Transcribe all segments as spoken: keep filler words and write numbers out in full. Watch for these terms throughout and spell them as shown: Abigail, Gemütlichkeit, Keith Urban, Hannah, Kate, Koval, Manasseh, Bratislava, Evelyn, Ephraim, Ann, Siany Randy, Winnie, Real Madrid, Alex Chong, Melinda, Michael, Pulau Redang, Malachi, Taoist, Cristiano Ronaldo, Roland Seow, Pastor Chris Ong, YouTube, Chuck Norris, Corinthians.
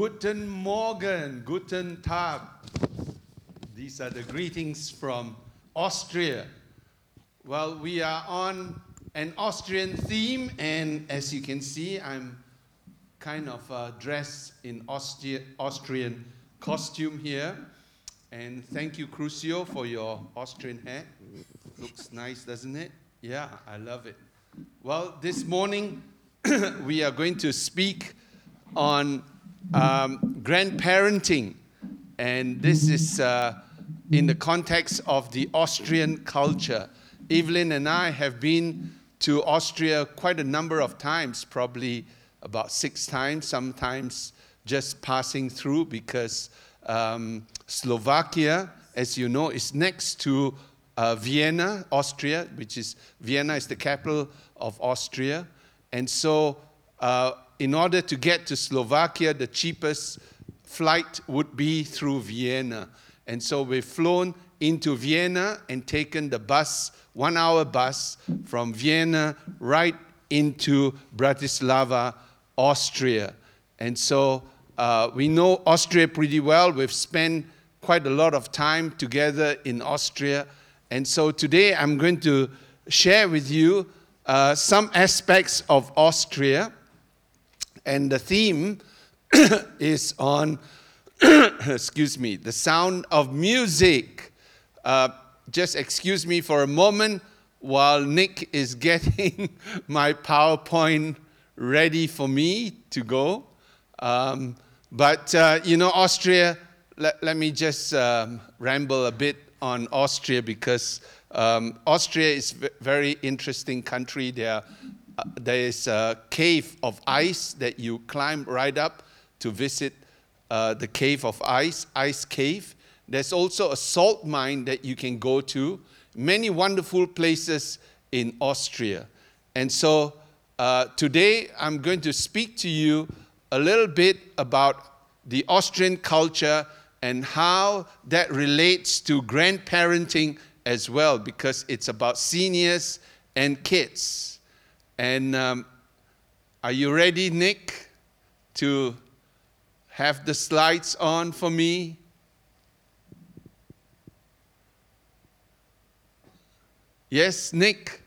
Guten Morgen, Guten Tag. These are the greetings from Austria. Well, we are on an Austrian theme, and as you can see, I'm kind of uh, dressed in Austria- Austrian costume here. And thank you, Crucio, for your Austrian hat. Looks nice, doesn't it? Yeah, I love it. Well, this morning we are going to speak on um, grandparenting, and this is uh, in the context of the Austrian culture. Evelyn and I have been to Austria quite a number of times, probably about six times, sometimes just passing through, because um, Slovakia, as you know, is next to Uh, Vienna, Austria, which is, Vienna is the capital of Austria. And so uh, in order to get to Slovakia, the cheapest flight would be through Vienna. And so we've flown into Vienna and taken the bus, one hour bus from Vienna right into Bratislava, Austria. And so uh, we know Austria pretty well. We've spent quite a lot of time together in Austria. And so today I'm going to share with you uh, some aspects of Austria, and the theme is on, excuse me, the sound of music. Uh, just excuse me for a moment while Nick is getting my PowerPoint ready for me to go. Um, but, uh, you know, Austria, let, let me just um, ramble a bit on Austria, because um, Austria is a very interesting country. There, uh, there is a cave of ice that you climb right up to visit uh, the cave of ice, ice cave. There's also a salt mine that you can go to. Many wonderful places in Austria. And so uh, today I'm going to speak to you a little bit about the Austrian culture and how that relates to grandparenting as well, because it's about seniors and kids. And um, are you ready, Nick, to have the slides on for me? Yes, Nick?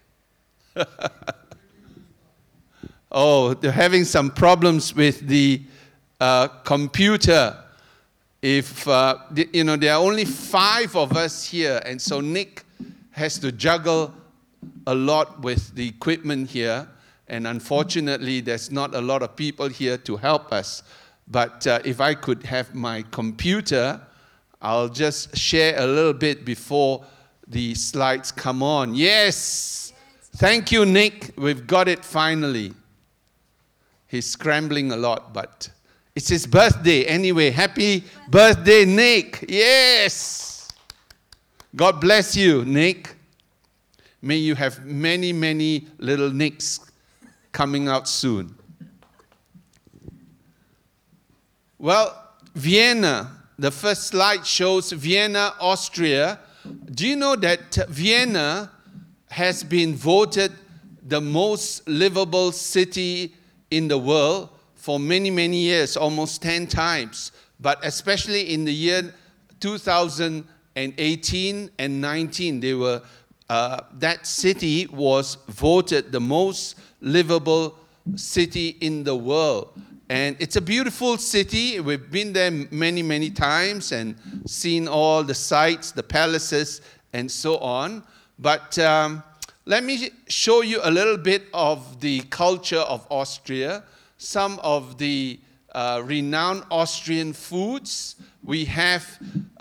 Oh, they're having some problems with the uh, computer. If, uh, you know, there are only five of us here, and so Nick has to juggle a lot with the equipment here, and unfortunately, there's not a lot of people here to help us. But uh, if I could have my computer, I'll just share a little bit before the slides come on. Yes! Thank you, Nick. We've got it finally. He's scrambling a lot, but it's his birthday. Anyway, happy birthday, Nick. Yes. God bless you, Nick. May you have many, many little Nicks coming out soon. Well, Vienna. The first slide shows Vienna, Austria. Do you know that Vienna has been voted the most livable city in the world for many, many years, almost ten times, but especially in the year two thousand eighteen and nineteen, they were uh, that city was voted the most livable city in the world. And it's a beautiful city. We've been there many, many times and seen all the sights, the palaces, and so on. But um, let me show you a little bit of the culture of Austria. Some of the uh, renowned Austrian foods we have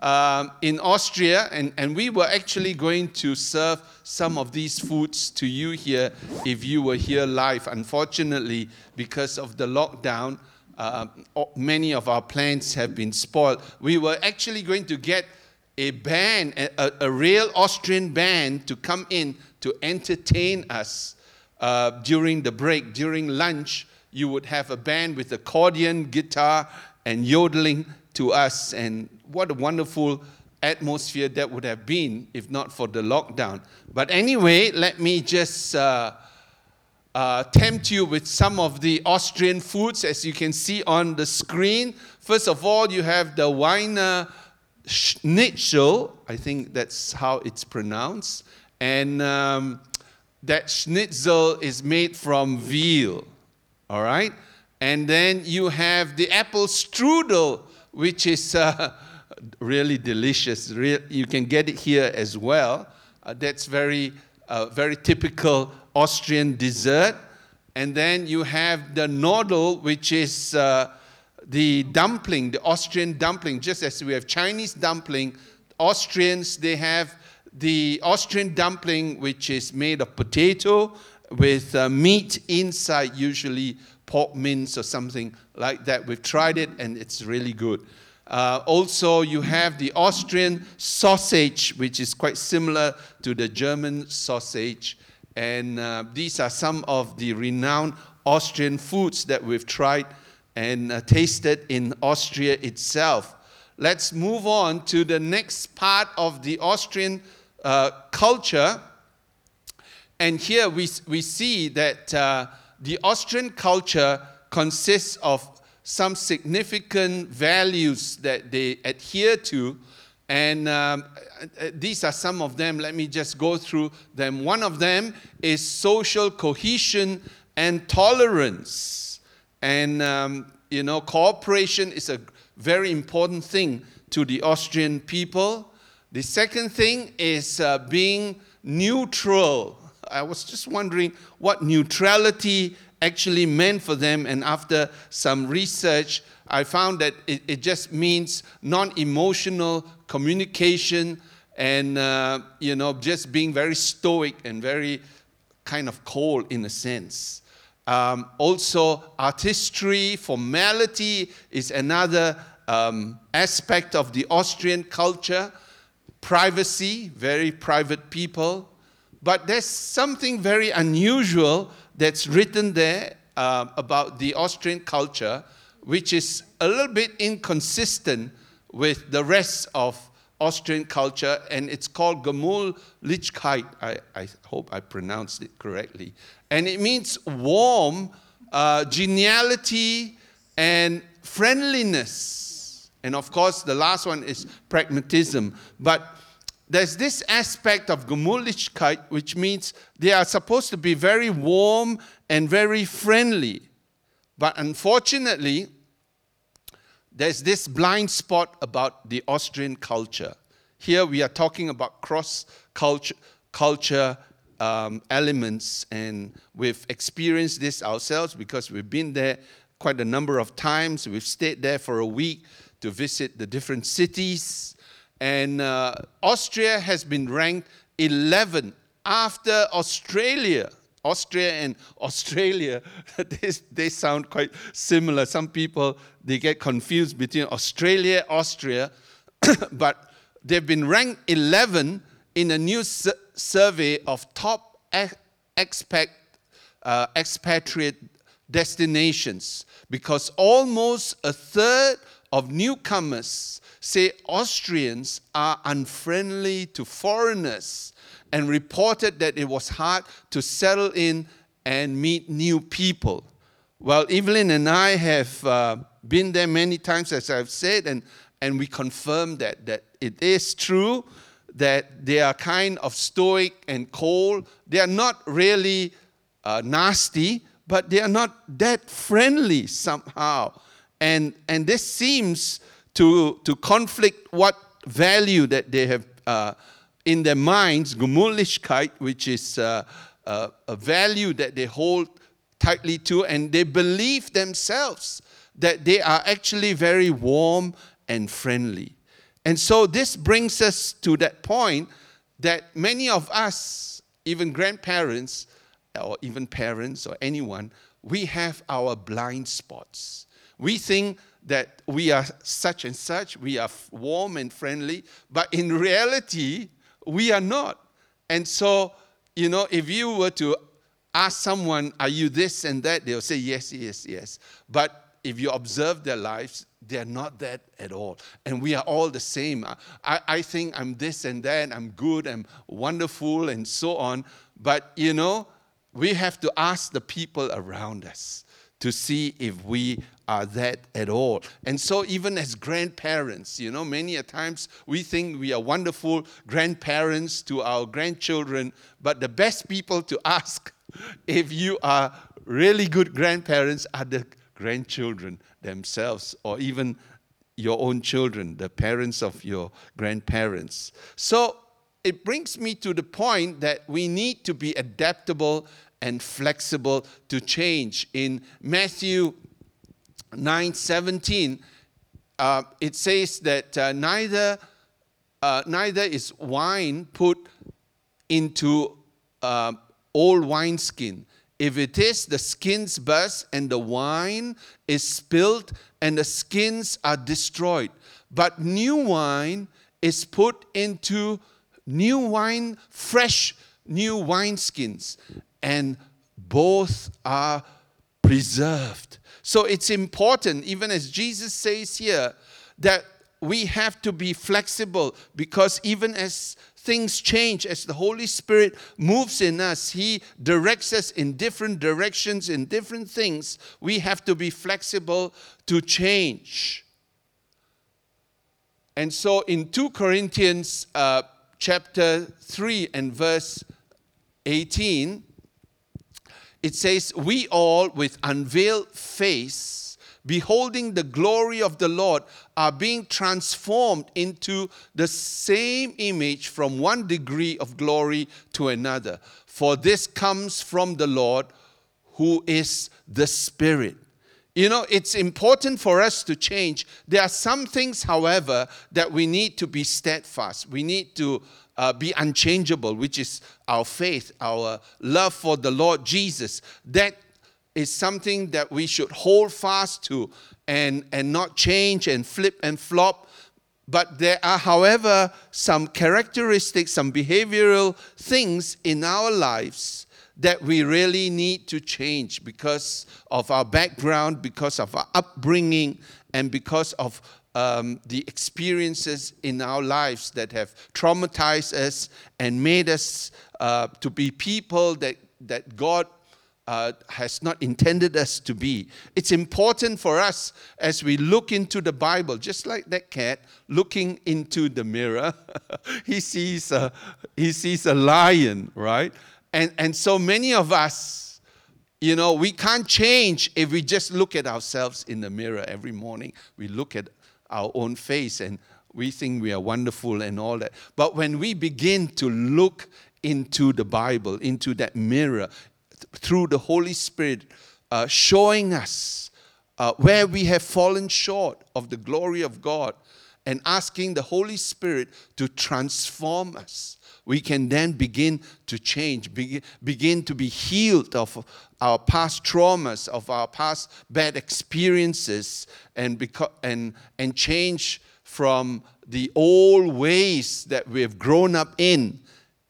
um, in Austria, and, and we were actually going to serve some of these foods to you here if you were here live. Unfortunately, because of the lockdown, uh, many of our plans have been spoiled. We were actually going to get a band, a, a real Austrian band, to come in to entertain us uh, during the break, during lunch. You would have a band with accordion, guitar, and yodeling to us. And what a wonderful atmosphere that would have been if not for the lockdown. But anyway, let me just uh, uh, tempt you with some of the Austrian foods, as you can see on the screen. First of all, you have the Wiener Schnitzel. I think that's how it's pronounced. And um, that schnitzel is made from veal. All right? And then you have the apple strudel, which is uh, really delicious. Real, you can get it here as well. Uh, that's very, uh, very typical Austrian dessert. And then you have the nodel, which is uh, the dumpling, the Austrian dumpling. Just as we have Chinese dumpling, Austrians, they have the Austrian dumpling, which is made of potato with uh, meat inside, usually pork mince or something like that. We've tried it and it's really good. Uh, also, you have the Austrian sausage, which is quite similar to the German sausage. And uh, these are some of the renowned Austrian foods that we've tried and uh, tasted in Austria itself. Let's move on to the next part of the Austrian uh, culture. And here we, we see that uh, the Austrian culture consists of some significant values that they adhere to. And um, these are some of them. Let me just go through them. One of them is social cohesion and tolerance. And, um, you know, cooperation is a very important thing to the Austrian people. The second thing is uh, being neutral. I was just wondering what neutrality actually meant for them, and after some research, I found that it, it just means non-emotional communication and, uh, you know, just being very stoic and very kind of cold in a sense. Um, also, artistry, formality is another um, aspect of the Austrian culture. Privacy, very private people. But there's something very unusual that's written there uh, about the Austrian culture, which is a little bit inconsistent with the rest of Austrian culture, and it's called Gemütlichkeit. I, I hope I pronounced it correctly. And it means warm, uh, geniality, and friendliness. And of course, the last one is pragmatism. But there's this aspect of Gemütlichkeit, which means they are supposed to be very warm and very friendly. But unfortunately, there's this blind spot about the Austrian culture. Here we are talking about cross-culture culture, um, elements, and we've experienced this ourselves because we've been there quite a number of times. We've stayed there for a week to visit the different cities. And uh, Austria has been ranked eleventh after Australia. Austria and Australia, they, they sound quite similar. Some people, they get confused between Australia, Austria, but they've been ranked eleventh in a new su- survey of top ex- expat, uh, expatriate destinations, because almost a third of newcomers say Austrians are unfriendly to foreigners, and reported that it was hard to settle in and meet new people. Well, Evelyn and I have uh, been there many times, as I've said, and, and we confirm that, that it is true that they are kind of stoic and cold. They are not really uh, nasty, but they are not that friendly somehow. And, and this seems to, to conflict what value that they have uh, in their minds, Gemütlichkeit, which is uh, uh, a value that they hold tightly to, and they believe themselves that they are actually very warm and friendly. And so this brings us to that point that many of us, even grandparents, or even parents, or anyone, we have our blind spots. We think that we are such and such, we are warm and friendly, but in reality, we are not. And so, you know, if you were to ask someone, are you this and that, they'll say yes, yes, yes. But if you observe their lives, they're not that at all. And we are all the same. I, I think I'm this and that, I'm good, I'm wonderful, and so on. But, you know, we have to ask the people around us to see if we are that at all. And so even as grandparents, you know, many a times we think we are wonderful grandparents to our grandchildren, but the best people to ask if you are really good grandparents are the grandchildren themselves, or even your own children, the parents of your grandparents. So it brings me to the point that we need to be adaptable and flexible to change. In Matthew nine seventeen, uh, it says that uh, neither uh, neither is wine put into uh, old wineskin. If it is, the skins burst and the wine is spilled and the skins are destroyed. But new wine is put into new wine, fresh new wineskins, and both are preserved. So it's important, even as Jesus says here, that we have to be flexible, because even as things change, as the Holy Spirit moves in us, He directs us in different directions, in different things. We have to be flexible to change. And so in Second Corinthians uh, chapter three and verse eighteen, it says, "We all, with unveiled face, beholding the glory of the Lord, are being transformed into the same image from one degree of glory to another. For this comes from the Lord, who is the Spirit." You know, it's important for us to change. There are some things, however, that we need to be steadfast. We need to Uh, be unchangeable, which is our faith, our love for the Lord Jesus. That is something that we should hold fast to and, and not change and flip and flop. But there are, however, some characteristics, some behavioral things in our lives that we really need to change because of our background, because of our upbringing, and because of Um, the experiences in our lives that have traumatized us and made us uh, to be people that, that God uh, has not intended us to be. It's important for us as we look into the Bible, just like that cat looking into the mirror. he sees a, he sees a lion, right? And, and so many of us, you know, we can't change if we just look at ourselves in the mirror every morning. We look at our own face and we think we are wonderful and all that. But when we begin to look into the Bible, into that mirror, th- through the Holy Spirit uh, showing us uh, where we have fallen short of the glory of God, and asking the Holy Spirit to transform us, we can then begin to change, be- begin to be healed of our past traumas, of our past bad experiences, and beco- and and change from the old ways that we have grown up in.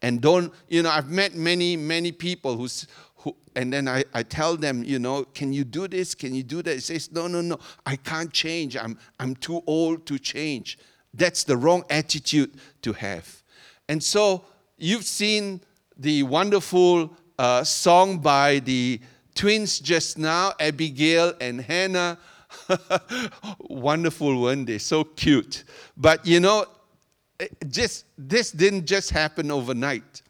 And don't, you know, I've met many, many people who's, who, and then I, I tell them, you know, can you do this? Can you do that? It says, no, no, no, I can't change. I'm, I'm too old to change. That's the wrong attitude to have. And so you've seen the wonderful uh, song by the twins just now, Abigail and Hannah. Wonderful, weren't they? So cute. But, you know, just this didn't just happen overnight,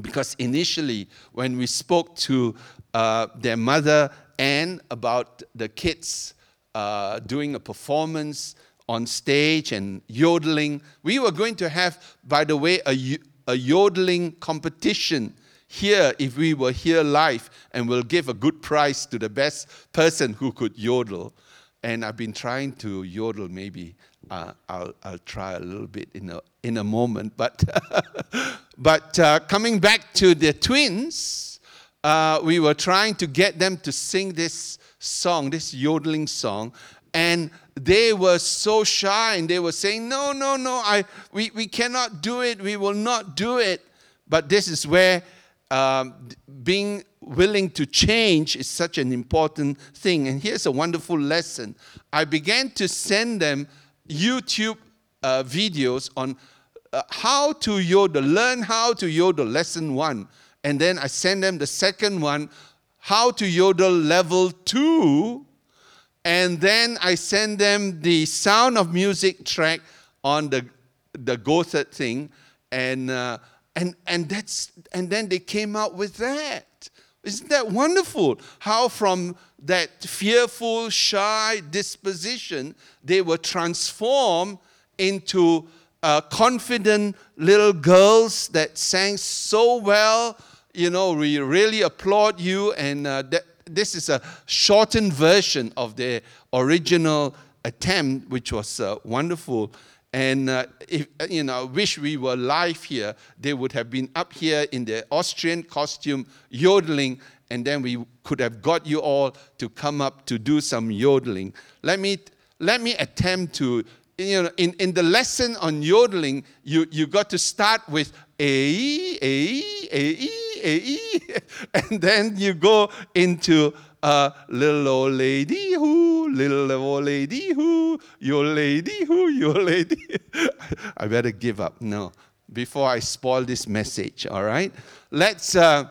because initially when we spoke to uh, their mother, Ann, about the kids uh, doing a performance on stage and yodeling, we were going to have, by the way, a, a yodeling competition here if we were here live, and we'll give a good prize to the best person who could yodel. And I've been trying to yodel. Maybe uh, I'll I'll try a little bit in a in a moment. But but uh, coming back to the twins, uh, we were trying to get them to sing this song, this yodeling song, and they were so shy, and they were saying, "No, no, no! I we we cannot do it. We will not do it." But this is where um, being willing to change is such an important thing. And here's a wonderful lesson. I began to send them YouTube uh, videos on uh, how to yodel, learn how to yodel, lesson one. and then I send them the second one, How to Yodel Level two, and then I send them the Sound of Music track on the the Gothard thing, and uh, and and that's and then they came out with that. Isn't that wonderful? How from that fearful, shy disposition, they were transformed into uh, confident little girls that sang so well. You know, we really applaud you. And uh, that, this is a shortened version of their original attempt, which was uh, wonderful. And, uh, if, you know, I wish we were live here. They would have been up here in their Austrian costume, yodeling, and then we could have got you all to come up to do some yodeling. Let me let me attempt to, you know, in, in the lesson on yodeling, you, you got to start with A, A, A, A, and then you go into Uh, little old lady who, little old lady who, your lady who, your lady. I better give up, no, before I spoil this message, all right? Let's, uh,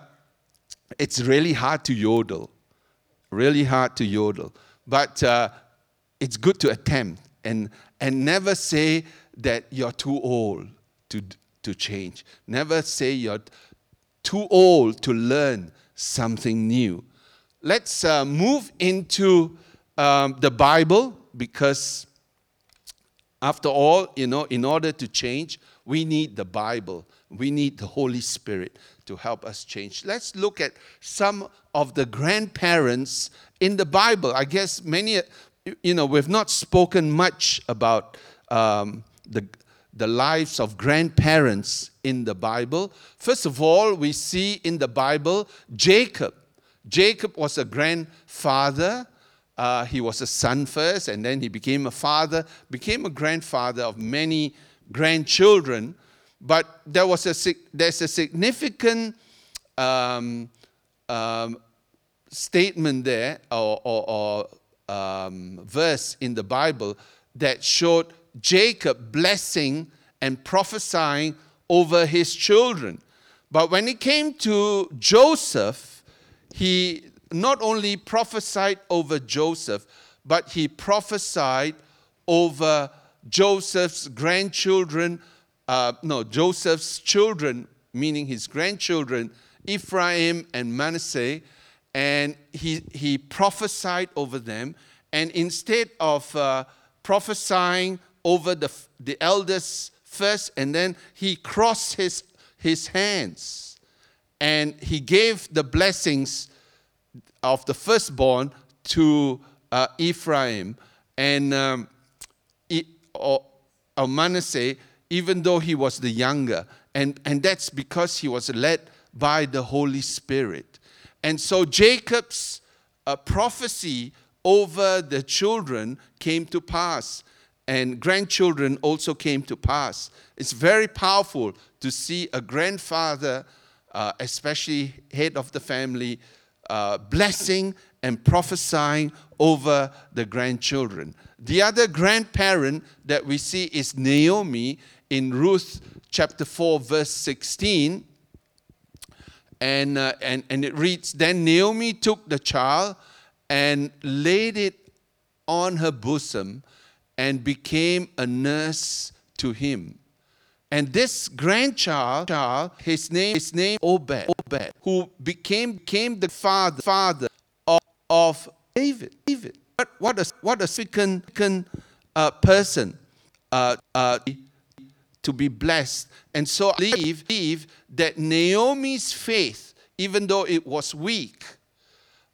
it's really hard to yodel, really hard to yodel, but uh, it's good to attempt and and never say that you're too old to to change. Never say you're too old to learn something new. Let's uh, move into um, the Bible, because after all, you know, in order to change, we need the Bible. We need the Holy Spirit to help us change. Let's look at some of the grandparents in the Bible. I guess many, you know, we've not spoken much about um, the the lives of grandparents in the Bible. First of all, we see in the Bible Jacob. Jacob was a grandfather. Uh, he was a son first, and then he became a father, became a grandfather of many grandchildren. But there was a there's a significant um, um, statement there, or, or, or um, verse in the Bible that showed Jacob blessing and prophesying over his children. But when it came to Joseph, he not only prophesied over Joseph, but he prophesied over Joseph's grandchildren, uh, no, Joseph's children, meaning his grandchildren, Ephraim and Manasseh, and he, he prophesied over them. And instead of uh, prophesying over the, the elders first, and then he crossed his, his hands. And he gave the blessings of the firstborn to uh, Ephraim and um, e- or, or Manasseh, even though he was the younger. And, and that's because he was led by the Holy Spirit. And so Jacob's uh, prophecy over the children came to pass, and grandchildren also came to pass. It's very powerful to see a grandfather, Uh, especially head of the family, uh, blessing and prophesying over the grandchildren. The other grandparent that we see is Naomi in Ruth chapter four, verse sixteen. And, uh, and, and it reads, Then Naomi took the child and laid it on her bosom and became a nurse to him. And this grandchild, his name, his name Obed, Obed, who became, became the father, father of, of David. David. But what a what a significant uh, person uh, uh, to be blessed. And so I believe, believe that Naomi's faith, even though it was weak,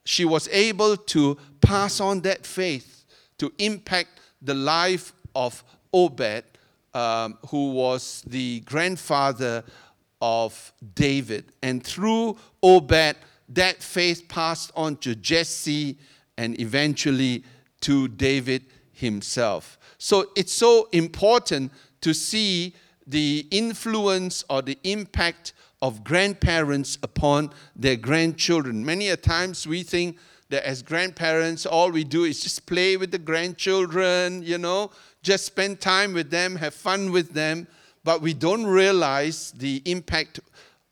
she was able to pass on that faith to impact the life of Obed, Um, who was the grandfather of David. And through Obed, that faith passed on to Jesse and eventually to David himself. So it's so important to see the influence or the impact of grandparents upon their grandchildren. Many a times we think that as grandparents, all we do is just play with the grandchildren, you know, just spend time with them, have fun with them, but we don't realize the impact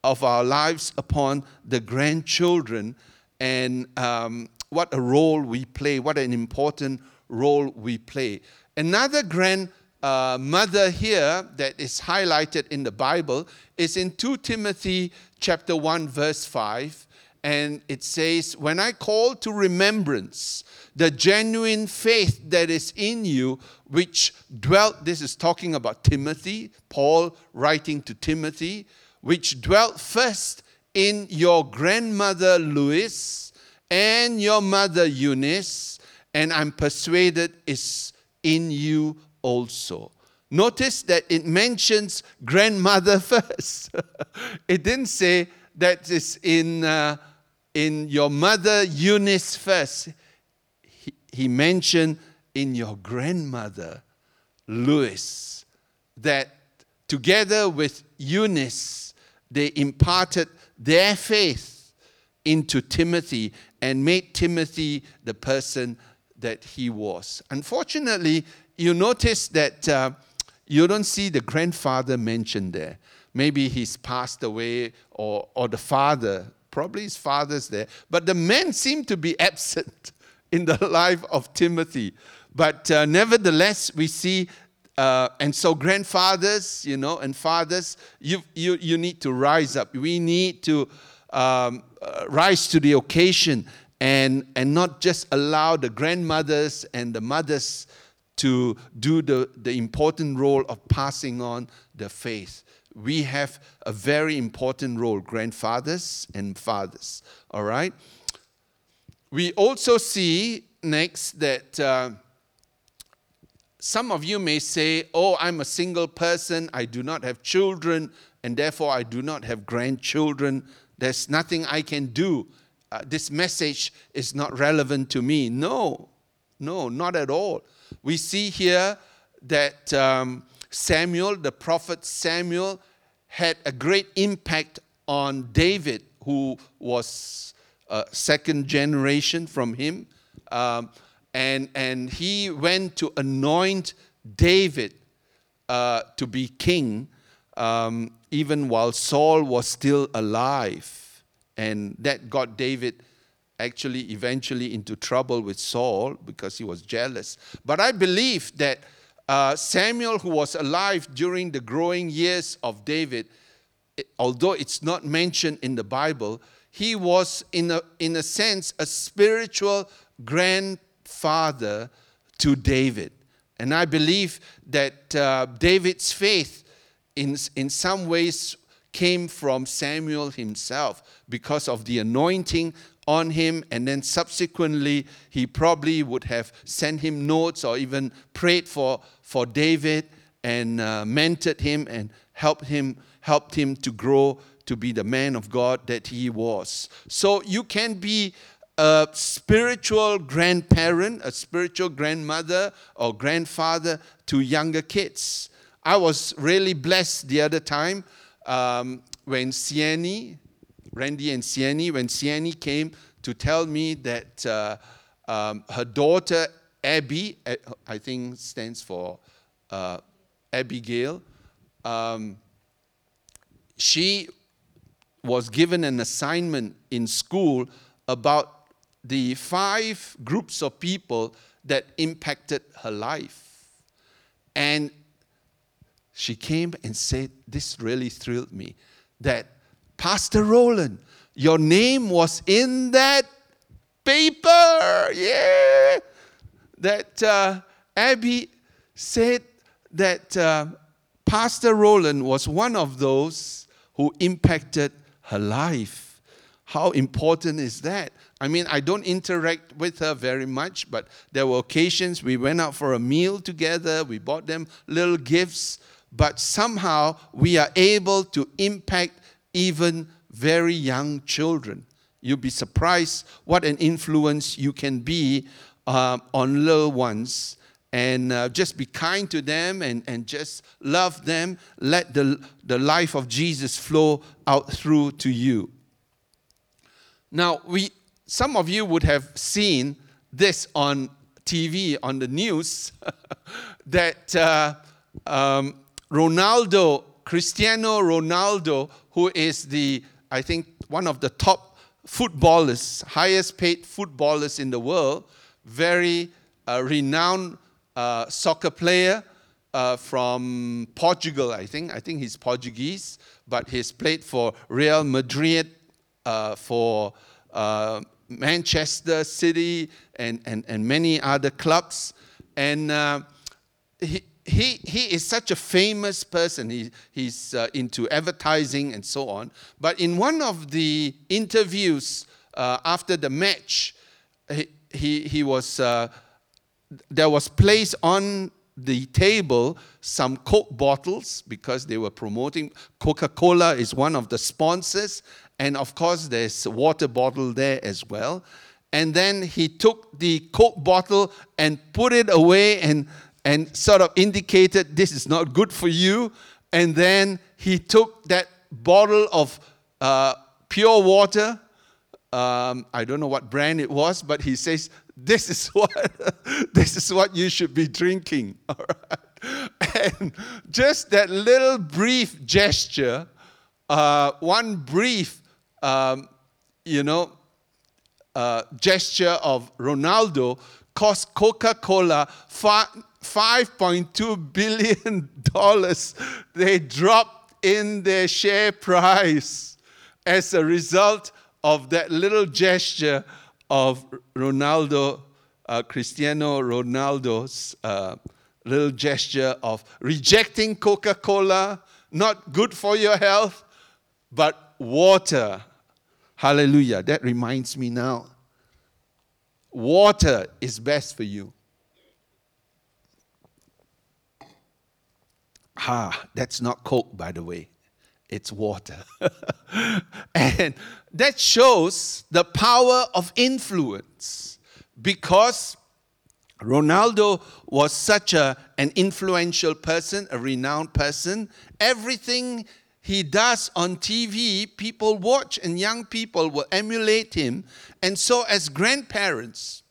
of our lives upon the grandchildren, and um, what a role we play, what an important role we play. Another grandmother uh, here that is highlighted in the Bible is in Second Timothy chapter one verse five, and it says, "When I call to remembrance the genuine faith that is in you, which dwelt," this is talking about Timothy, Paul writing to Timothy, "which dwelt first in your grandmother Lois and your mother Eunice, and I'm persuaded is in you also." Notice that it mentions grandmother first. It didn't say that it's in, uh, in your mother Eunice first. He mentioned in your grandmother, Lois, that together with Eunice, they imparted their faith into Timothy and made Timothy the person that he was. Unfortunately, you notice that uh, you don't see the grandfather mentioned there. Maybe he's passed away, or, or the father, probably his father's there, but the men seem to be absent in the life of Timothy. But uh, nevertheless, we see, uh, and so grandfathers, you know, and fathers, you you you need to rise up. We need to um, uh, rise to the occasion and and not just allow the grandmothers and the mothers to do the, the important role of passing on the faith. We have a very important role, grandfathers and fathers, all right? We also see next that uh, some of you may say, "Oh, I'm a single person, I do not have children, and therefore I do not have grandchildren. There's nothing I can do. Uh, this message is not relevant to me." No, no, not at all. We see here that um, Samuel, the prophet Samuel, had a great impact on David, who was Uh, second generation from him, um, and and he went to anoint David uh, to be king, um, even while Saul was still alive, and that got David actually eventually into trouble with Saul because he was jealous. But I believe that uh, Samuel, who was alive during the growing years of David, it, although it's not mentioned in the Bible, he was, in a, in a sense, a spiritual grandfather to David. And I believe that uh, David's faith in, in some ways came from Samuel himself because of the anointing on him. And then subsequently, he probably would have sent him notes or even prayed for, for David and uh, mentored him and helped him, helped him to grow to be the man of God that he was. So you can be a spiritual grandparent, a spiritual grandmother or grandfather to younger kids. I was really blessed the other time um, when Siany, Randy and Siany, when Siany came to tell me that uh, um, her daughter Abby, I think stands for uh, Abigail, um, she was given an assignment in school about the five groups of people that impacted her life. And she came and said, this really thrilled me, that Pastor Roland, your name was in that paper. Yeah. That uh, Abby said that uh, Pastor Roland was one of those who impacted her life. How important is that? I mean, I don't interact with her very much, but there were occasions we went out for a meal together, we bought them little gifts, but somehow we are able to impact even very young children. You'll be surprised what an influence you can be um, on little ones. And uh, just be kind to them and, and just love them. Let the, the life of Jesus flow out through to you. Now, we some of you would have seen this on T V, on the news, that uh, um, Ronaldo Cristiano Ronaldo, who is the, I think, one of the top footballers, highest paid footballers in the world, very uh, renowned uh, soccer player uh, from Portugal, I think. I think he's Portuguese, but he's played for Real Madrid, uh, for uh, Manchester City, and, and, and many other clubs. And uh, he, He he is such a famous person. He he's uh, into advertising and so on. But in one of the interviews uh, after the match, he he, he was uh, there was placed on the table some Coke bottles because they were promoting. Coca-Cola is one of the sponsors, and of course there's a water bottle there as well. And then he took the Coke bottle and put it away and. and sort of indicated, this is not good for you. And then he took that bottle of uh, pure water. Um, I don't know what brand it was, but he says, this is what, this is what you should be drinking. All right? And just that little brief gesture, uh, one brief, um, you know, uh, gesture of Ronaldo cost Coca-Cola far... five point two billion dollars they dropped in their share price as a result of that little gesture of Ronaldo, uh, Cristiano Ronaldo's uh, little gesture of rejecting Coca-Cola, not good for your health, but water. Hallelujah. That reminds me now. Water is best for you. Ah, that's not Coke, by the way. It's water. And that shows the power of influence. Because Ronaldo was such a, an influential person, a renowned person, everything he does on T V, people watch and young people will emulate him. And so as grandparents,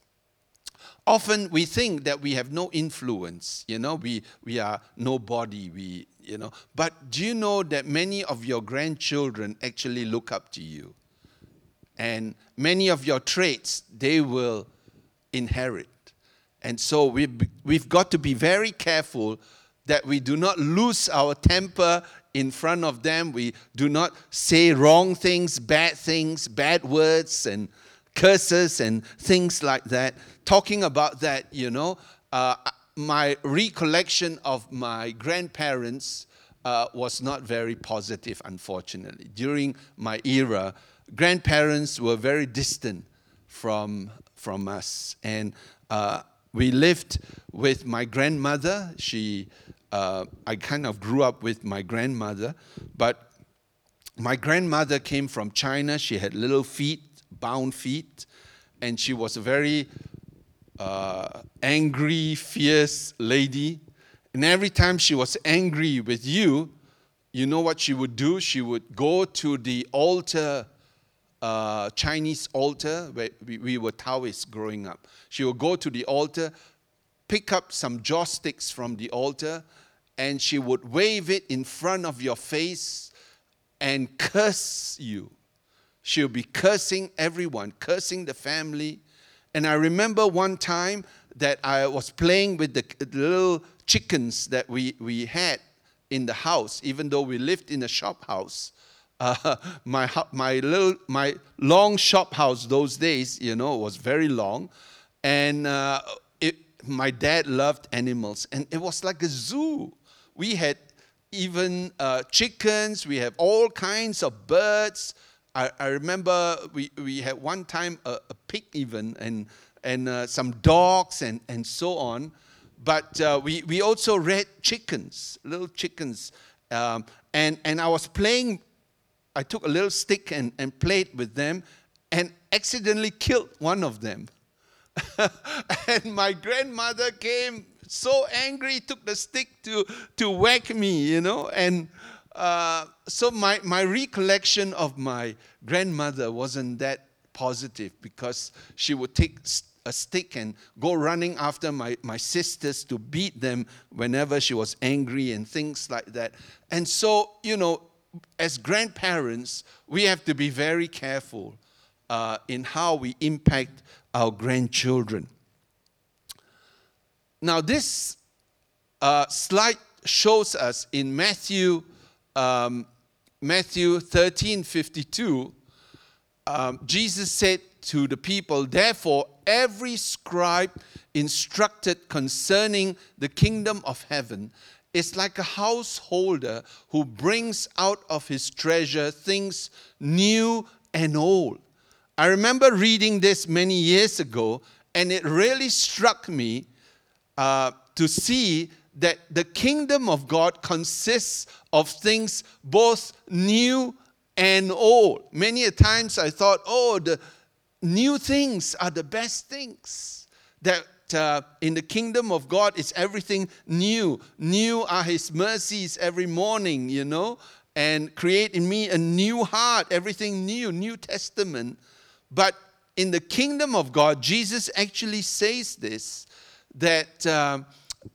often we think that we have no influence, you know, we, we are nobody, we, you know. But do you know that many of your grandchildren actually look up to you? And many of your traits, they will inherit. And so we, we've got to be very careful that we do not lose our temper in front of them. We do not say wrong things, bad things, bad words, and curses and things like that. Talking about that, you know, uh, my recollection of my grandparents uh, was not very positive, unfortunately. During my era, grandparents were very distant from, from us. And uh, we lived with my grandmother. She, uh, I kind of grew up with my grandmother, but my grandmother came from China. She had little feet, bound feet, and she was a very uh, angry, fierce lady. And every time she was angry with you, you know what she would do? She would go to the altar, uh, Chinese altar, where we, we were Taoists growing up. She would go to the altar, pick up some joss sticks from the altar, and she would wave it in front of your face and curse you. She'll be cursing everyone, cursing the family. And I remember one time that I was playing with the little chickens that we, we had in the house, even though we lived in a shop house. Uh, my, my, little, my long shop house those days, you know, was very long. And uh, it, my dad loved animals. And it was like a zoo. We had even uh, chickens. We have all kinds of birds. I, I remember we, we had one time a, a pig even, and and uh, some dogs and, and so on. But uh, we, we also reared chickens, little chickens. Um, and, and I was playing, I took a little stick and, and played with them and accidentally killed one of them. And my grandmother came so angry, took the stick to, to whack me, you know, and... Uh, so my, my recollection of my grandmother wasn't that positive because she would take a stick and go running after my, my sisters to beat them whenever she was angry and things like that. And so, you know, as grandparents, we have to be very careful uh, in how we impact our grandchildren. Now, this uh, slide shows us in Matthew um, Matthew thirteen fifty-two, um, Jesus said to the people, "Therefore, every scribe instructed concerning the kingdom of heaven is like a householder who brings out of his treasure things new and old." I remember reading this many years ago, and it really struck me uh, to see that the kingdom of God consists of things both new and old. Many a times I thought, oh, the new things are the best things. That uh, in the kingdom of God, it's everything new. New are his mercies every morning, you know. And create in me a new heart, everything new, New Testament. But in the kingdom of God, Jesus actually says this, that... Uh,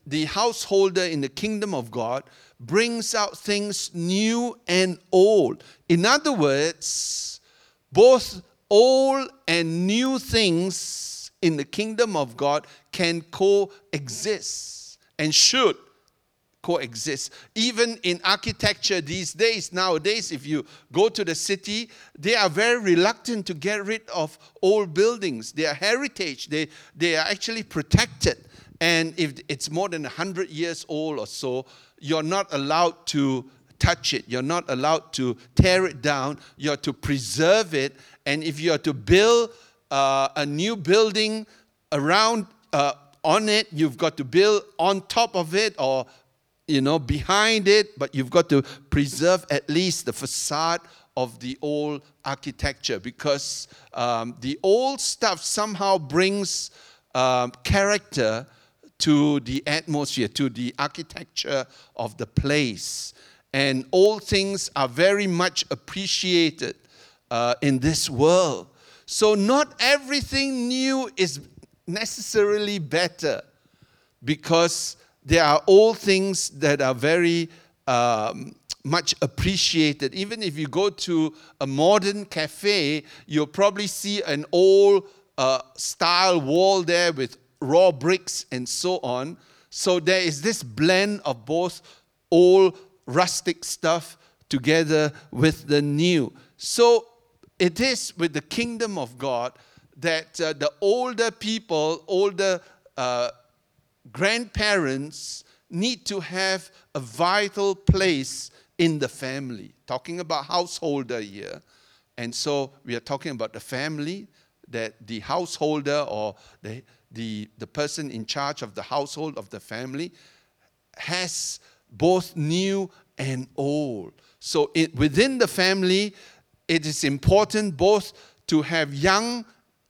The householder in the kingdom of God brings out things new and old. In other words, both old and new things in the kingdom of God can coexist and should coexist. Even in architecture these days, nowadays, if you go to the city, they are very reluctant to get rid of old buildings. They are heritage. They, they are actually protected. And if it's more than one hundred years old or so, you're not allowed to touch it. You're not allowed to tear it down. You're to preserve it. And if you're to build uh, a new building around uh, on it, you've got to build on top of it or, you know, behind it. But you've got to preserve at least the facade of the old architecture, because um, the old stuff somehow brings um, character to the atmosphere, to the architecture of the place. And old things are very much appreciated uh, in this world. So not everything new is necessarily better, because there are old things that are very um, much appreciated. Even if you go to a modern cafe, you'll probably see an old uh, style wall there with raw bricks and so on. So there is this blend of both old rustic stuff together with the new. So it is with the kingdom of God that uh, the older people, older uh, grandparents need to have a vital place in the family. Talking about householder here. And so we are talking about the family, that the householder or the The, the person in charge of the household, of the family, has both new and old. So it, within the family, it is important both to have young,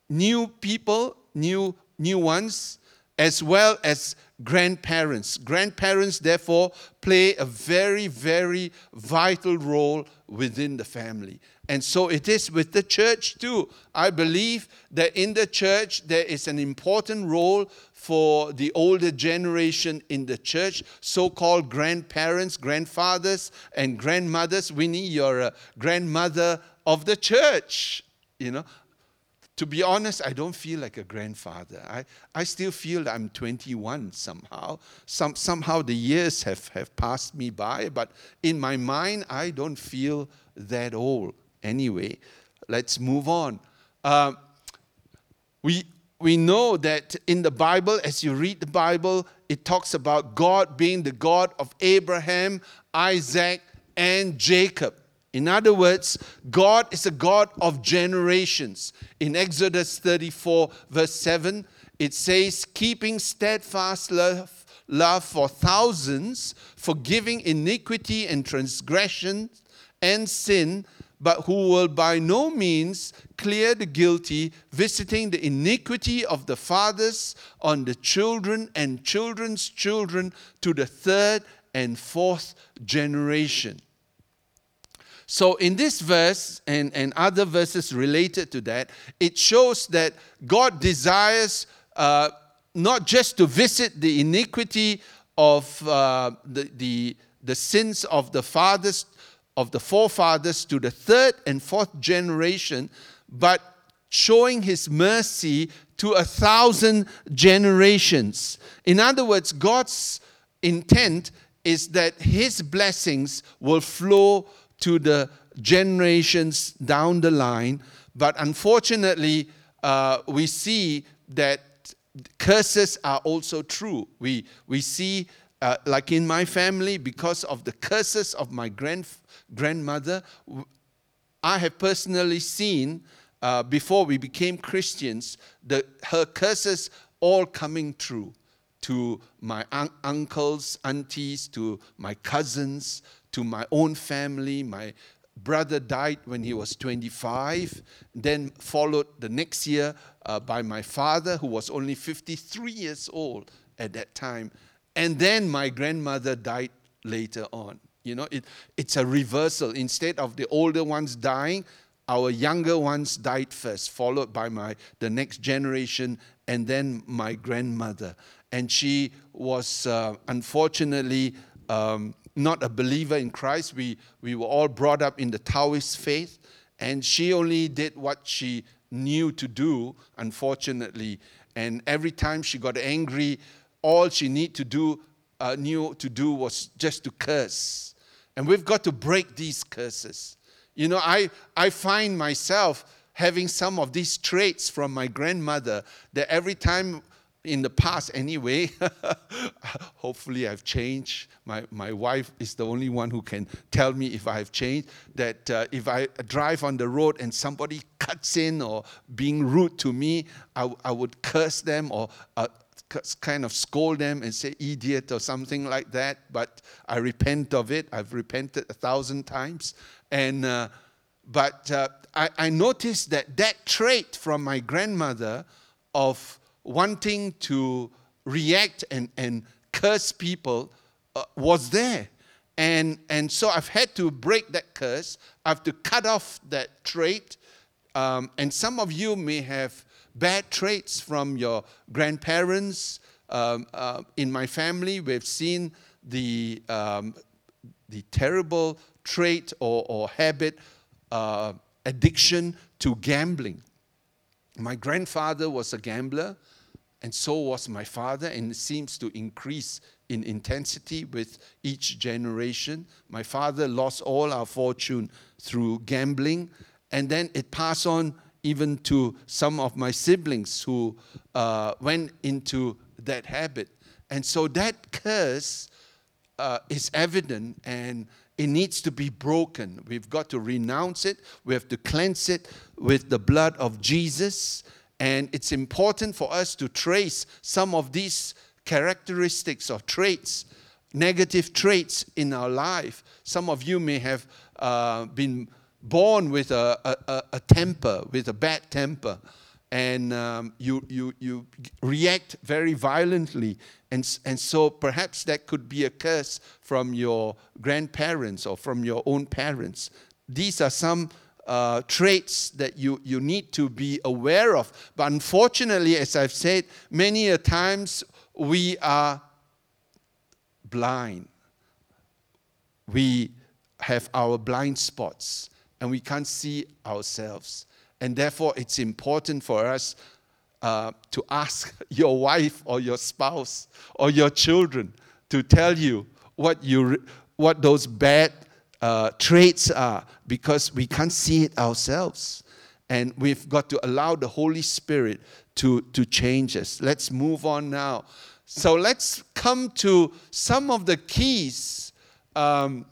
new people, new, new ones, as well as grandparents. Grandparents, therefore, play a very, very vital role within the family. And so it is with the church too. I believe that in the church, there is an important role for the older generation in the church, so-called grandparents, grandfathers, and grandmothers. Winnie, you're a grandmother of the church, you know. To be honest, I don't feel like a grandfather. I, I still feel that I'm twenty-one somehow. Some, somehow the years have, have passed me by, but in my mind, I don't feel that old. Anyway, let's move on. Uh, we, we know that in the Bible, as you read the Bible, it talks about God being the God of Abraham, Isaac, and Jacob. In other words, God is a God of generations. In Exodus thirty-four, verse seven, it says, "Keeping steadfast love, love for thousands, forgiving iniquity and transgression and sin, but who will by no means clear the guilty, visiting the iniquity of the fathers on the children and children's children to the third and fourth generation." So in this verse and, and other verses related to that, it shows that God desires uh, not just to visit the iniquity of uh, the, the the sins of the fathers, of the forefathers to the third and fourth generation, but showing his mercy to a thousand generations. In other words, God's intent is that his blessings will flow to the generations down the line. But unfortunately, uh, we see that curses are also true. We, we see, uh, like in my family, because of the curses of my grand, grandmother, I have personally seen, Uh, before we became Christians, the, her curses all coming true to my un- uncles, aunties, to my cousins, to my own family. My brother died when he was twenty-five, then followed the next year uh, by my father, who was only fifty-three years old at that time. And then my grandmother died later on. You know, it, it's a reversal. Instead of the older ones dying, our younger ones died first, followed by my the next generation, and then my grandmother. And she was uh, unfortunately um, not a believer in Christ. We we were all brought up in the Taoist faith, and she only did what she knew to do, unfortunately. And every time she got angry, all she need to do uh, knew to do was just to curse. And we've got to break these curses. You know, I, I find myself having some of these traits from my grandmother that every time in the past anyway, hopefully I've changed. My, my wife is the only one who can tell me if I've changed, that uh, if I drive on the road and somebody cuts in or being rude to me, I, I would curse them or uh, kind of scold them and say idiot or something like that. But I repent of it. I've repented a thousand times. And uh, but uh, I, I noticed that that trait from my grandmother of wanting to react and, and curse people uh, was there, and and so I've had to break that curse. I have to cut off that trait. Um, and some of you may have bad traits from your grandparents. Um, uh, in my family, we've seen the um, the terrible trait or, or habit, uh, addiction to gambling. My grandfather was a gambler, and so was my father, and it seems to increase in intensity with each generation. My father lost all our fortune through gambling, and then it passed on even to some of my siblings who uh, went into that habit. And so that curse uh, is evident, and it needs to be broken. We've got to renounce it. We have to cleanse it with the blood of Jesus. And it's important for us to trace some of these characteristics or traits, negative traits in our life. Some of you may have uh, been born with a, a, a temper, with a bad temper. And um, you, you, you react very violently. And, and so perhaps that could be a curse from your grandparents or from your own parents. These are some uh, traits that you, you need to be aware of. But unfortunately, as I've said, many a times we are blind. We have our blind spots and we can't see ourselves. And therefore, it's important for us uh, to ask your wife or your spouse or your children to tell you what you what those bad uh, traits are, because we can't see it ourselves. And we've got to allow the Holy Spirit to, to change us. Let's move on now. So let's come to some of the keys um,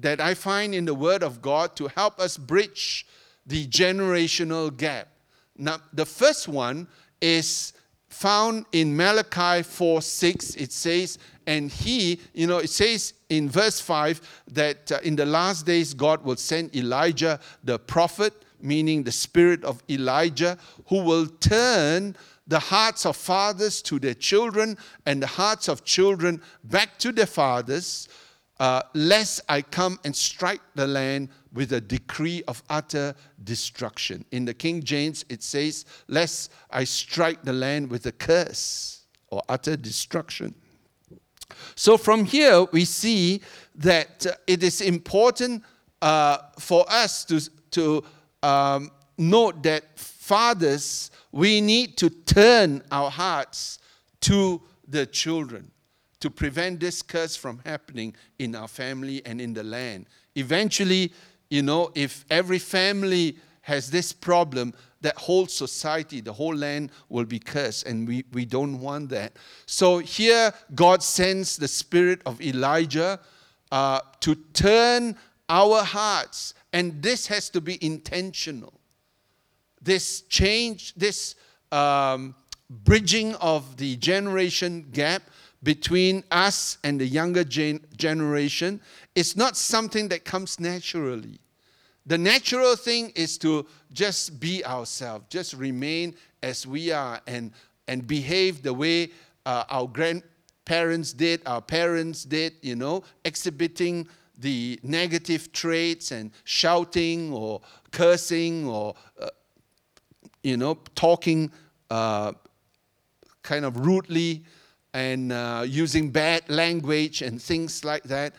that I find in the Word of God to help us bridge the generational gap. Now, the first one is found in Malachi four six. It says, and he, you know, it says in verse five that uh, in the last days God will send Elijah the prophet, meaning the spirit of Elijah, who will turn the hearts of fathers to their children and the hearts of children back to their fathers, uh, lest I come and strike the land with a decree of utter destruction. In the King James, it says, lest I strike the land with a curse or utter destruction. So from here, we see that it is important uh, for us to, to um, note that fathers, we need to turn our hearts to the children to prevent this curse from happening in our family and in the land. Eventually, you know, if every family has this problem, that whole society, the whole land will be cursed, and we, we don't want that. So here, God sends the spirit of Elijah uh, to turn our hearts, and this has to be intentional. This change, this um, bridging of the generation gap between us and the younger gen- generation is not something that comes naturally. The natural thing is to just be ourselves, just remain as we are, and, and behave the way uh, our grandparents did, our parents did, you know, exhibiting the negative traits and shouting or cursing or, uh, you know, talking uh, kind of rudely and uh, using bad language and things like that.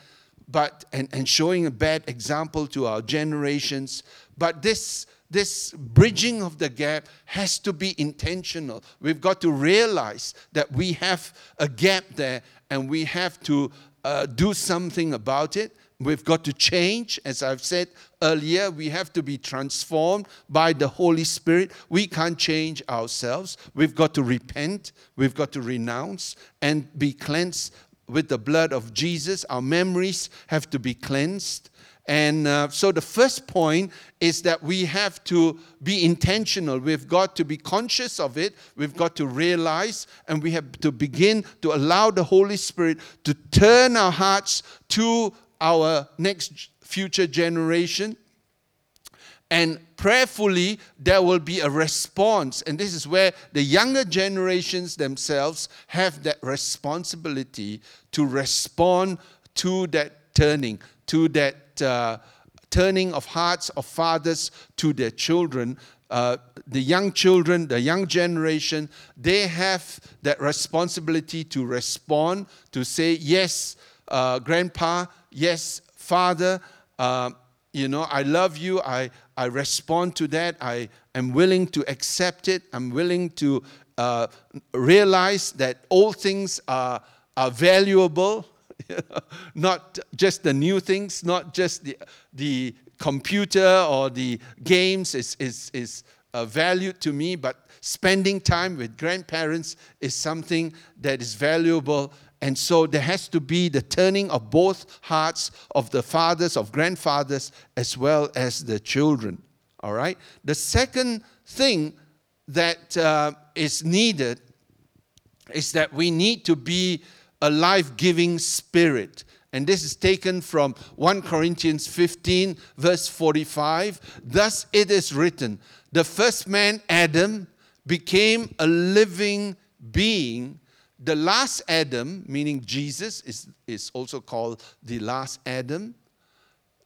But and, and showing a bad example to our generations. But this, this bridging of the gap has to be intentional. We've got to realize that we have a gap there and we have to uh, do something about it. We've got to change. As I've said earlier, we have to be transformed by the Holy Spirit. We can't change ourselves. We've got to repent. We've got to renounce and be cleansed with the blood of Jesus. Our memories have to be cleansed. And uh, so the first point is that we have to be intentional. We've got to be conscious of it. We've got to realize, and we have to begin to allow the Holy Spirit to turn our hearts to our next future generation. And prayerfully, there will be a response. And this is where the younger generations themselves have that responsibility to respond to that turning, to that uh, turning of hearts of fathers to their children. Uh, the young children, the young generation, they have that responsibility to respond, to say, yes, uh, grandpa, yes, father, uh, you know, I love you, I, I respond to that, I am willing to accept it, I'm willing to uh, realize that all things are, are valuable, not just the new things, not just the the computer or the games is, is, is uh, valued to me, but spending time with grandparents is something that is valuable. And so there has to be the turning of both hearts of the fathers, of grandfathers, as well as the children. All right? The second thing that uh, is needed is that we need to be a life-giving spirit. And this is taken from First Corinthians fifteen, verse forty-five. Thus it is written, the first man, Adam, became a living being. The last Adam, meaning Jesus, is, is also called the last Adam.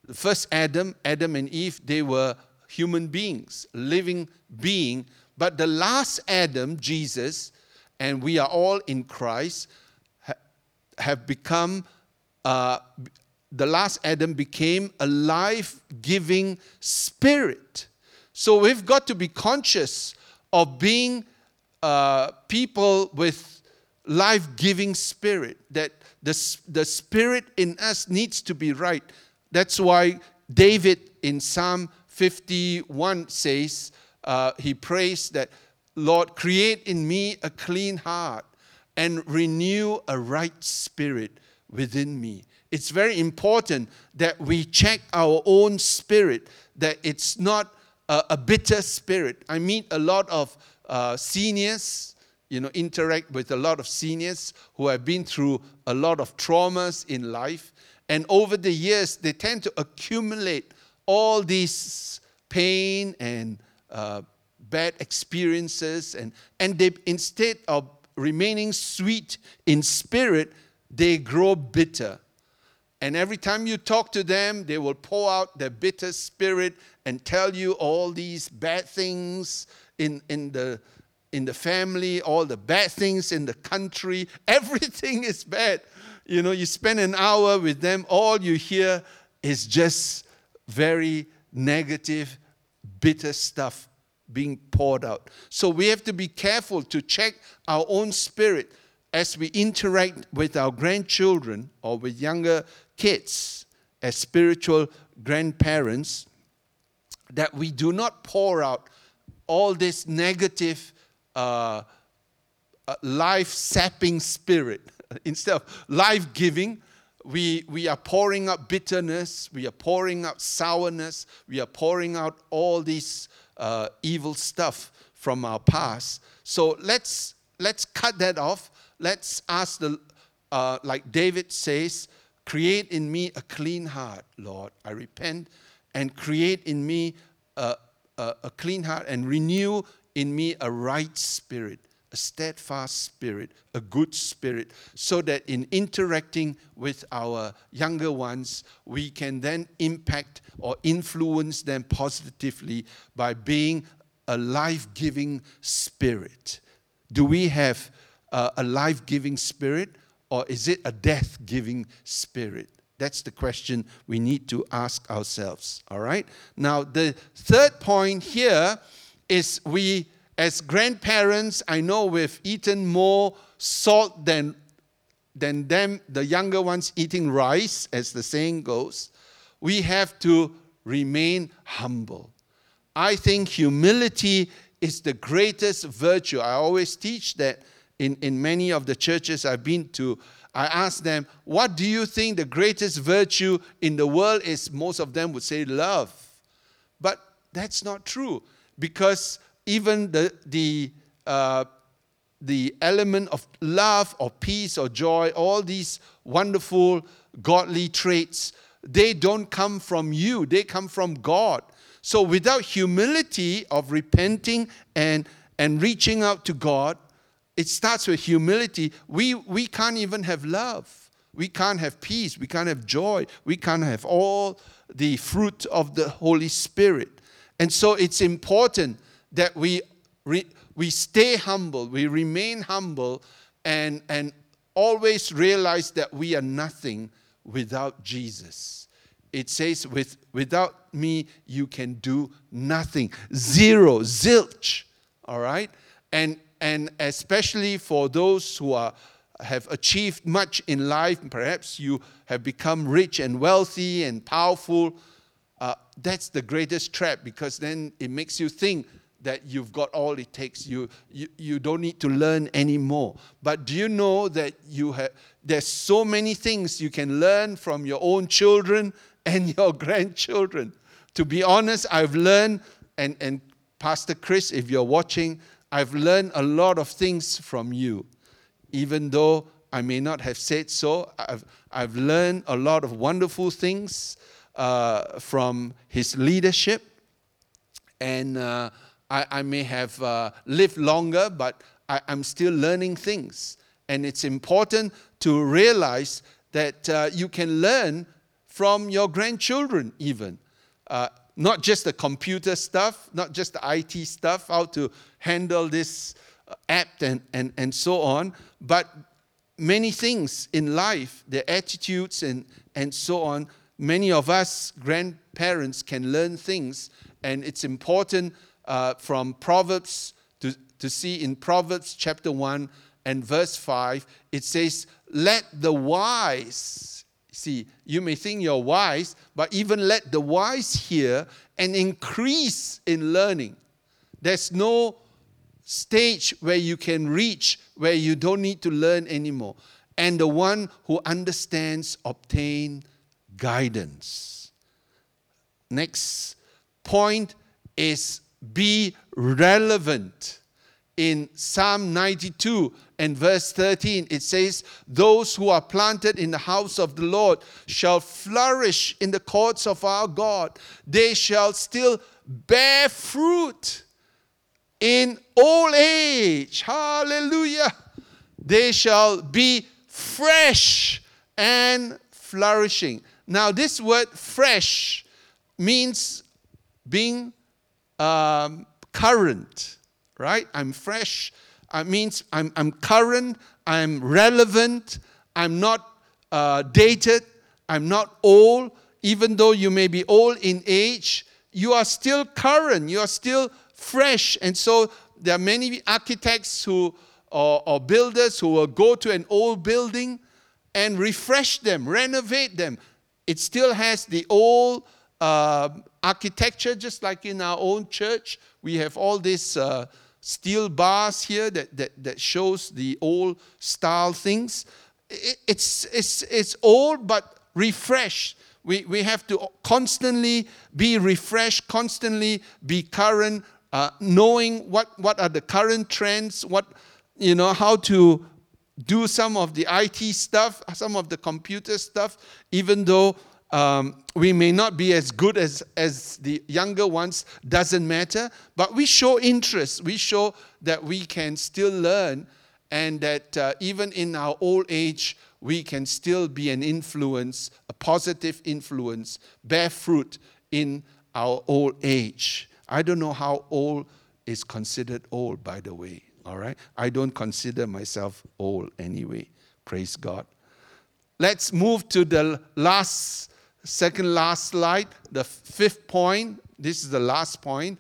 The first Adam, Adam and Eve, they were human beings, living being. But the last Adam, Jesus, and we are all in Christ, ha- have become, uh, the last Adam became a life-giving spirit. So we've got to be conscious of being uh, people with life-giving spirit, that the, the spirit in us needs to be right. That's why David in Psalm fifty-one says, uh, he prays that, Lord, create in me a clean heart and renew a right spirit within me. It's very important that we check our own spirit, that it's not a, a bitter spirit. I meet a lot of uh, seniors, you know, interact with a lot of seniors who have been through a lot of traumas in life. And over the years, they tend to accumulate all these pain and uh, bad experiences. And, and they, instead of remaining sweet in spirit, they grow bitter. And every time you talk to them, they will pour out their bitter spirit and tell you all these bad things in, in, the, in the family, all the bad things in the country. Everything is bad. You know, you spend an hour with them, all you hear is just very negative, bitter stuff being poured out. So we have to be careful to check our own spirit as we interact with our grandchildren or with younger kids as spiritual grandparents, that we do not pour out all this negative, uh, life-sapping spirit. Instead of life-giving, we, we are pouring out bitterness, we are pouring out sourness, we are pouring out all these uh, evil stuff from our past. So let's let's cut that off. Let's ask, the, uh, like David says, create in me a clean heart, Lord. I repent, and create in me a, a, a clean heart and renew in me a right spirit, a steadfast spirit, a good spirit, so that in interacting with our younger ones, we can then impact or influence them positively by being a life-giving spirit. Do we have uh, a life-giving spirit, or is it a death-giving spirit? That's the question we need to ask ourselves, all right? Now, the third point here is we... As grandparents, I know we've eaten more salt than, than them, the younger ones eating rice, as the saying goes. We have to remain humble. I think humility is the greatest virtue. I always teach that in, in many of the churches I've been to. I ask them, what do you think the greatest virtue in the world is? Most of them would say love. But that's not true, because even the the uh, the element of love or peace or joy, all these wonderful godly traits, they don't come from you. They come from God. So without humility of repenting and and reaching out to God, it starts with humility. We we can't even have love. We can't have peace. We can't have joy. We can't have all the fruit of the Holy Spirit. And so it's important that we re, we stay humble, we remain humble, and, and always realize that we are nothing without Jesus. It says, "With without me, you can do nothing." Zero, zilch, all right? And and especially for those who are have achieved much in life, perhaps you have become rich and wealthy and powerful, uh, that's the greatest trap, because then it makes you think that you've got all it takes. You, you you don't need to learn anymore. But do you know that you have? There's so many things you can learn from your own children and your grandchildren. To be honest, I've learned, and, and Pastor Chris, if you're watching, I've learned a lot of things from you. Even though I may not have said so, I've, I've learned a lot of wonderful things uh, from his leadership. And... Uh, I, I may have uh, lived longer, but I, I'm still learning things. And it's important to realize that uh, you can learn from your grandchildren even. Uh, not just the computer stuff, not just the I T stuff, how to handle this app and, and, and so on, but many things in life, their attitudes and, and so on. Many of us grandparents can learn things, and it's important Uh, from Proverbs, to, to see in Proverbs chapter one and verse five, it says, let the wise, see, you may think you're wise, but even let the wise hear and increase in learning. There's no stage where you can reach where you don't need to learn anymore. And the one who understands obtain guidance. Next point is be relevant. In Psalm ninety-two and verse thirteen, it says, those who are planted in the house of the Lord shall flourish in the courts of our God. They shall still bear fruit in old age. Hallelujah. They shall be fresh and flourishing. Now, this word fresh means being um, current, right? I'm fresh. It means I'm, I'm current, I'm relevant, I'm not uh, dated, I'm not old. Even though you may be old in age, you are still current, you are still fresh. And so there are many architects who or, or builders who will go to an old building and refresh them, renovate them. It still has the old uh, architecture, just like in our own church. We have all these uh, steel bars here that, that, that shows the old style things. It, it's, it's, it's old but refreshed. We, we have to constantly be refreshed, constantly be current, uh, knowing what, what are the current trends, what, you know, how to do some of the I T stuff, some of the computer stuff, even though um, we may not be as good as, as the younger ones, doesn't matter. But we show interest. We show that we can still learn and that uh, even in our old age, we can still be an influence, a positive influence, bear fruit in our old age. I don't know how old is considered old, by the way. All right, I don't consider myself old anyway. Praise God. Let's move to the last, second last slide, the fifth point. This is the last point.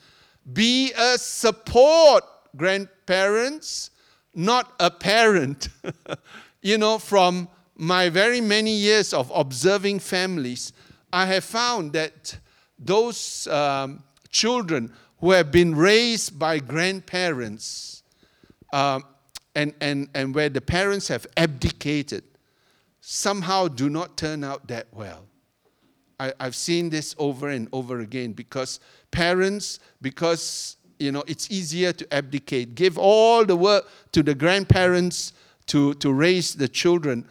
Be a support, grandparents, not a parent. You know, from my very many years of observing families, I have found that those um, children who have been raised by grandparents, Um, and, and, and where the parents have abdicated, somehow do not turn out that well. I, I've seen this over and over again because parents, because, you know, it's easier to abdicate, give all the work to the grandparents to, to raise the children.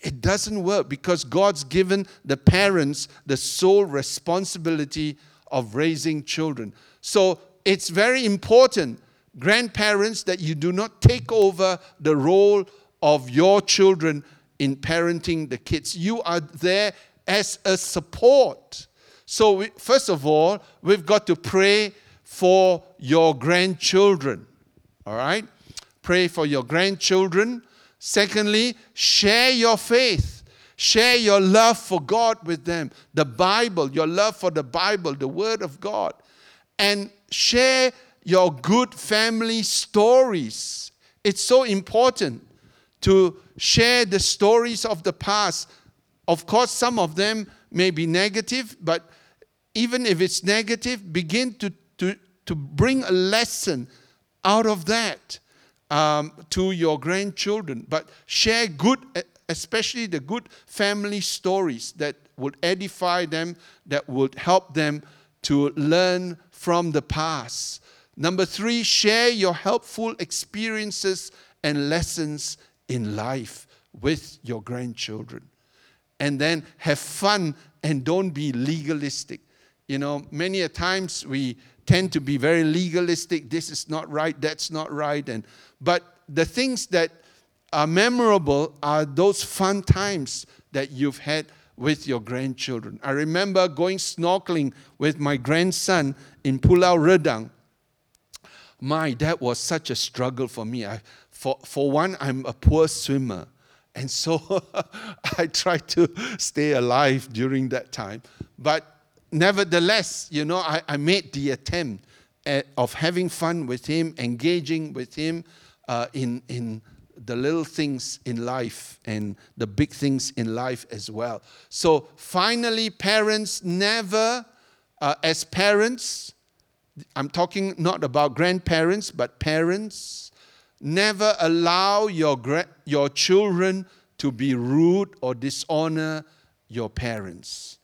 It doesn't work because God's given the parents the sole responsibility of raising children. So it's very important, grandparents, that you do not take over the role of your children in parenting the kids. You are there as a support. So we, first of all, we've got to pray for your grandchildren. All right? Pray for your grandchildren. Secondly, share your faith. Share your love for God with them. The Bible, your love for the Bible, the Word of God. And share your good family stories. It's so important to share the stories of the past. Of course, some of them may be negative, but even if it's negative, begin to, to, to bring a lesson out of that um, to your grandchildren. But share good, especially the good family stories that would edify them, that would help them to learn from the past. Number three, share your helpful experiences and lessons in life with your grandchildren. And then have fun and don't be legalistic. You know, many a times we tend to be very legalistic. This is not right, that's not right. And but the things that are memorable are those fun times that you've had with your grandchildren. I remember going snorkeling with my grandson in Pulau Redang. My, that was such a struggle for me. I, for, for one, I'm a poor swimmer. And so I tried to stay alive during that time. But nevertheless, you know, I, I made the attempt at, of having fun with him, engaging with him uh, in, in the little things in life and the big things in life as well. So finally, parents never, uh, as parents, I'm talking not about grandparents, but parents. Never allow your gra- your children to be rude or dishonor your parents.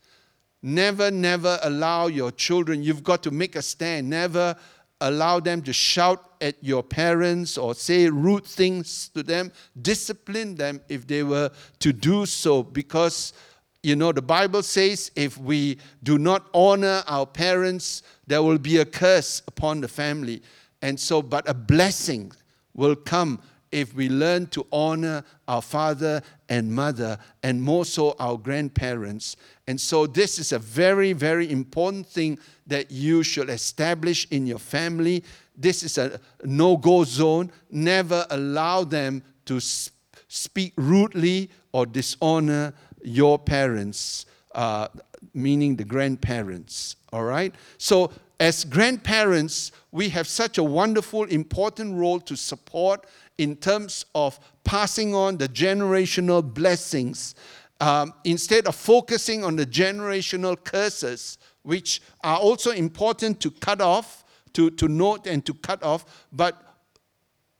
Never, never allow your children, you've got to make a stand. Never allow them to shout at your parents or say rude things to them. Discipline them if they were to do so because, you know, the Bible says if we do not honor our parents, there will be a curse upon the family. And so, but a blessing will come if we learn to honor our father and mother, and more so our grandparents. And so this is a very, very important thing that you should establish in your family. This is a no-go zone. Never allow them to speak rudely or dishonor your parents, uh, meaning the grandparents, all right? So as grandparents, we have such a wonderful, important role to support in terms of passing on the generational blessings. Um, instead of focusing on the generational curses, which are also important to cut off, to, to note and to cut off, but,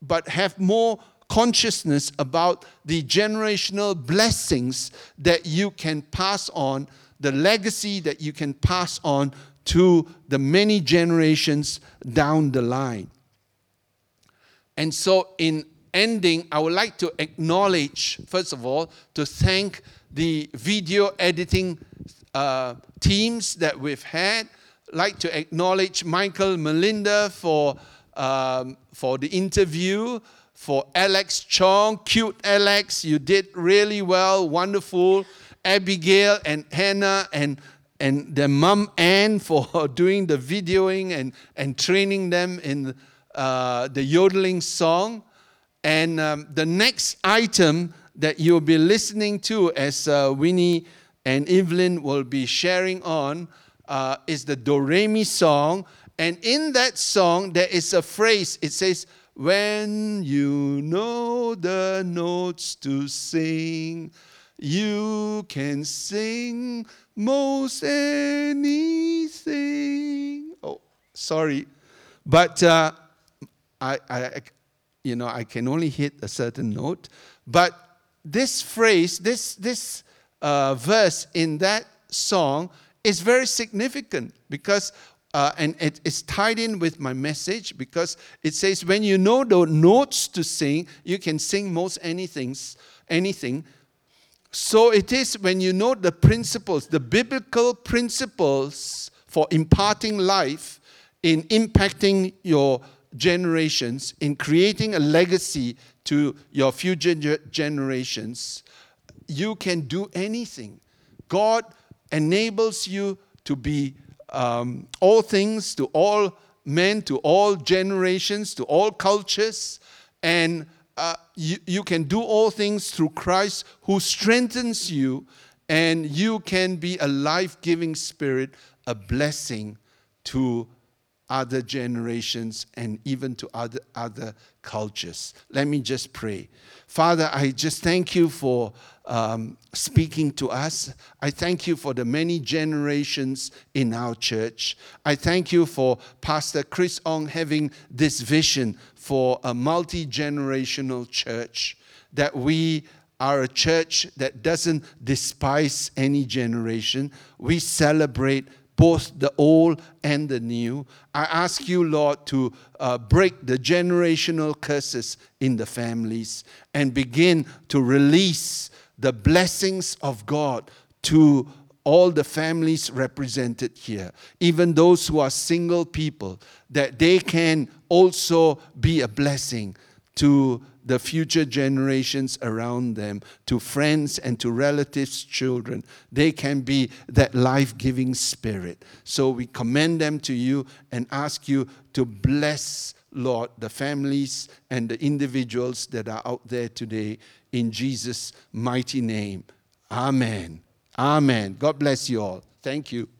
but have more consciousness about the generational blessings that you can pass on, the legacy that you can pass on to the many generations down the line. And so in ending, I would like to acknowledge, first of all, to thank the video editing uh, teams that we've had. I'd like to acknowledge Michael and Melinda for, um, for the interview, for Alex Chong. Cute Alex, you did really well, wonderful. Abigail and Hannah and and their mum Ann for doing the videoing and, and training them in uh, the yodeling song. And um, the next item that you'll be listening to as uh, Winnie and Evelyn will be sharing on uh, is the Do Re Mi song. And in that song, there is a phrase. It says, "When you know the notes to sing, you can sing most anything." Oh, sorry, but uh, I, I, you know, I can only hit a certain note. But this phrase, this this uh, verse in that song is very significant because, uh, and it is tied in with my message because it says, "When you know the notes to sing, you can sing most anything, anything." So it is when you know the principles, the biblical principles for imparting life in impacting your generations, in creating a legacy to your future generations, you can do anything. God enables you to be um, all things to all men, to all generations, to all cultures, and Uh, you, you can do all things through Christ who strengthens you, and you can be a life-giving spirit, a blessing to other generations and even to other, other cultures. Let me just pray. Father, I just thank you for um, speaking to us. I thank you for the many generations in our church. I thank you for Pastor Chris Ong having this vision for a multi-generational church, that we are a church that doesn't despise any generation. We celebrate both the old and the new. I ask you, Lord, to uh, break the generational curses in the families and begin to release the blessings of God to all the families represented here, even those who are single people, that they can also be a blessing to the future generations around them, to friends and to relatives' children. They can be that life-giving spirit. So we commend them to you and ask you to bless, Lord, the families and the individuals that are out there today in Jesus' mighty name. Amen. Amen. God bless you all. Thank you.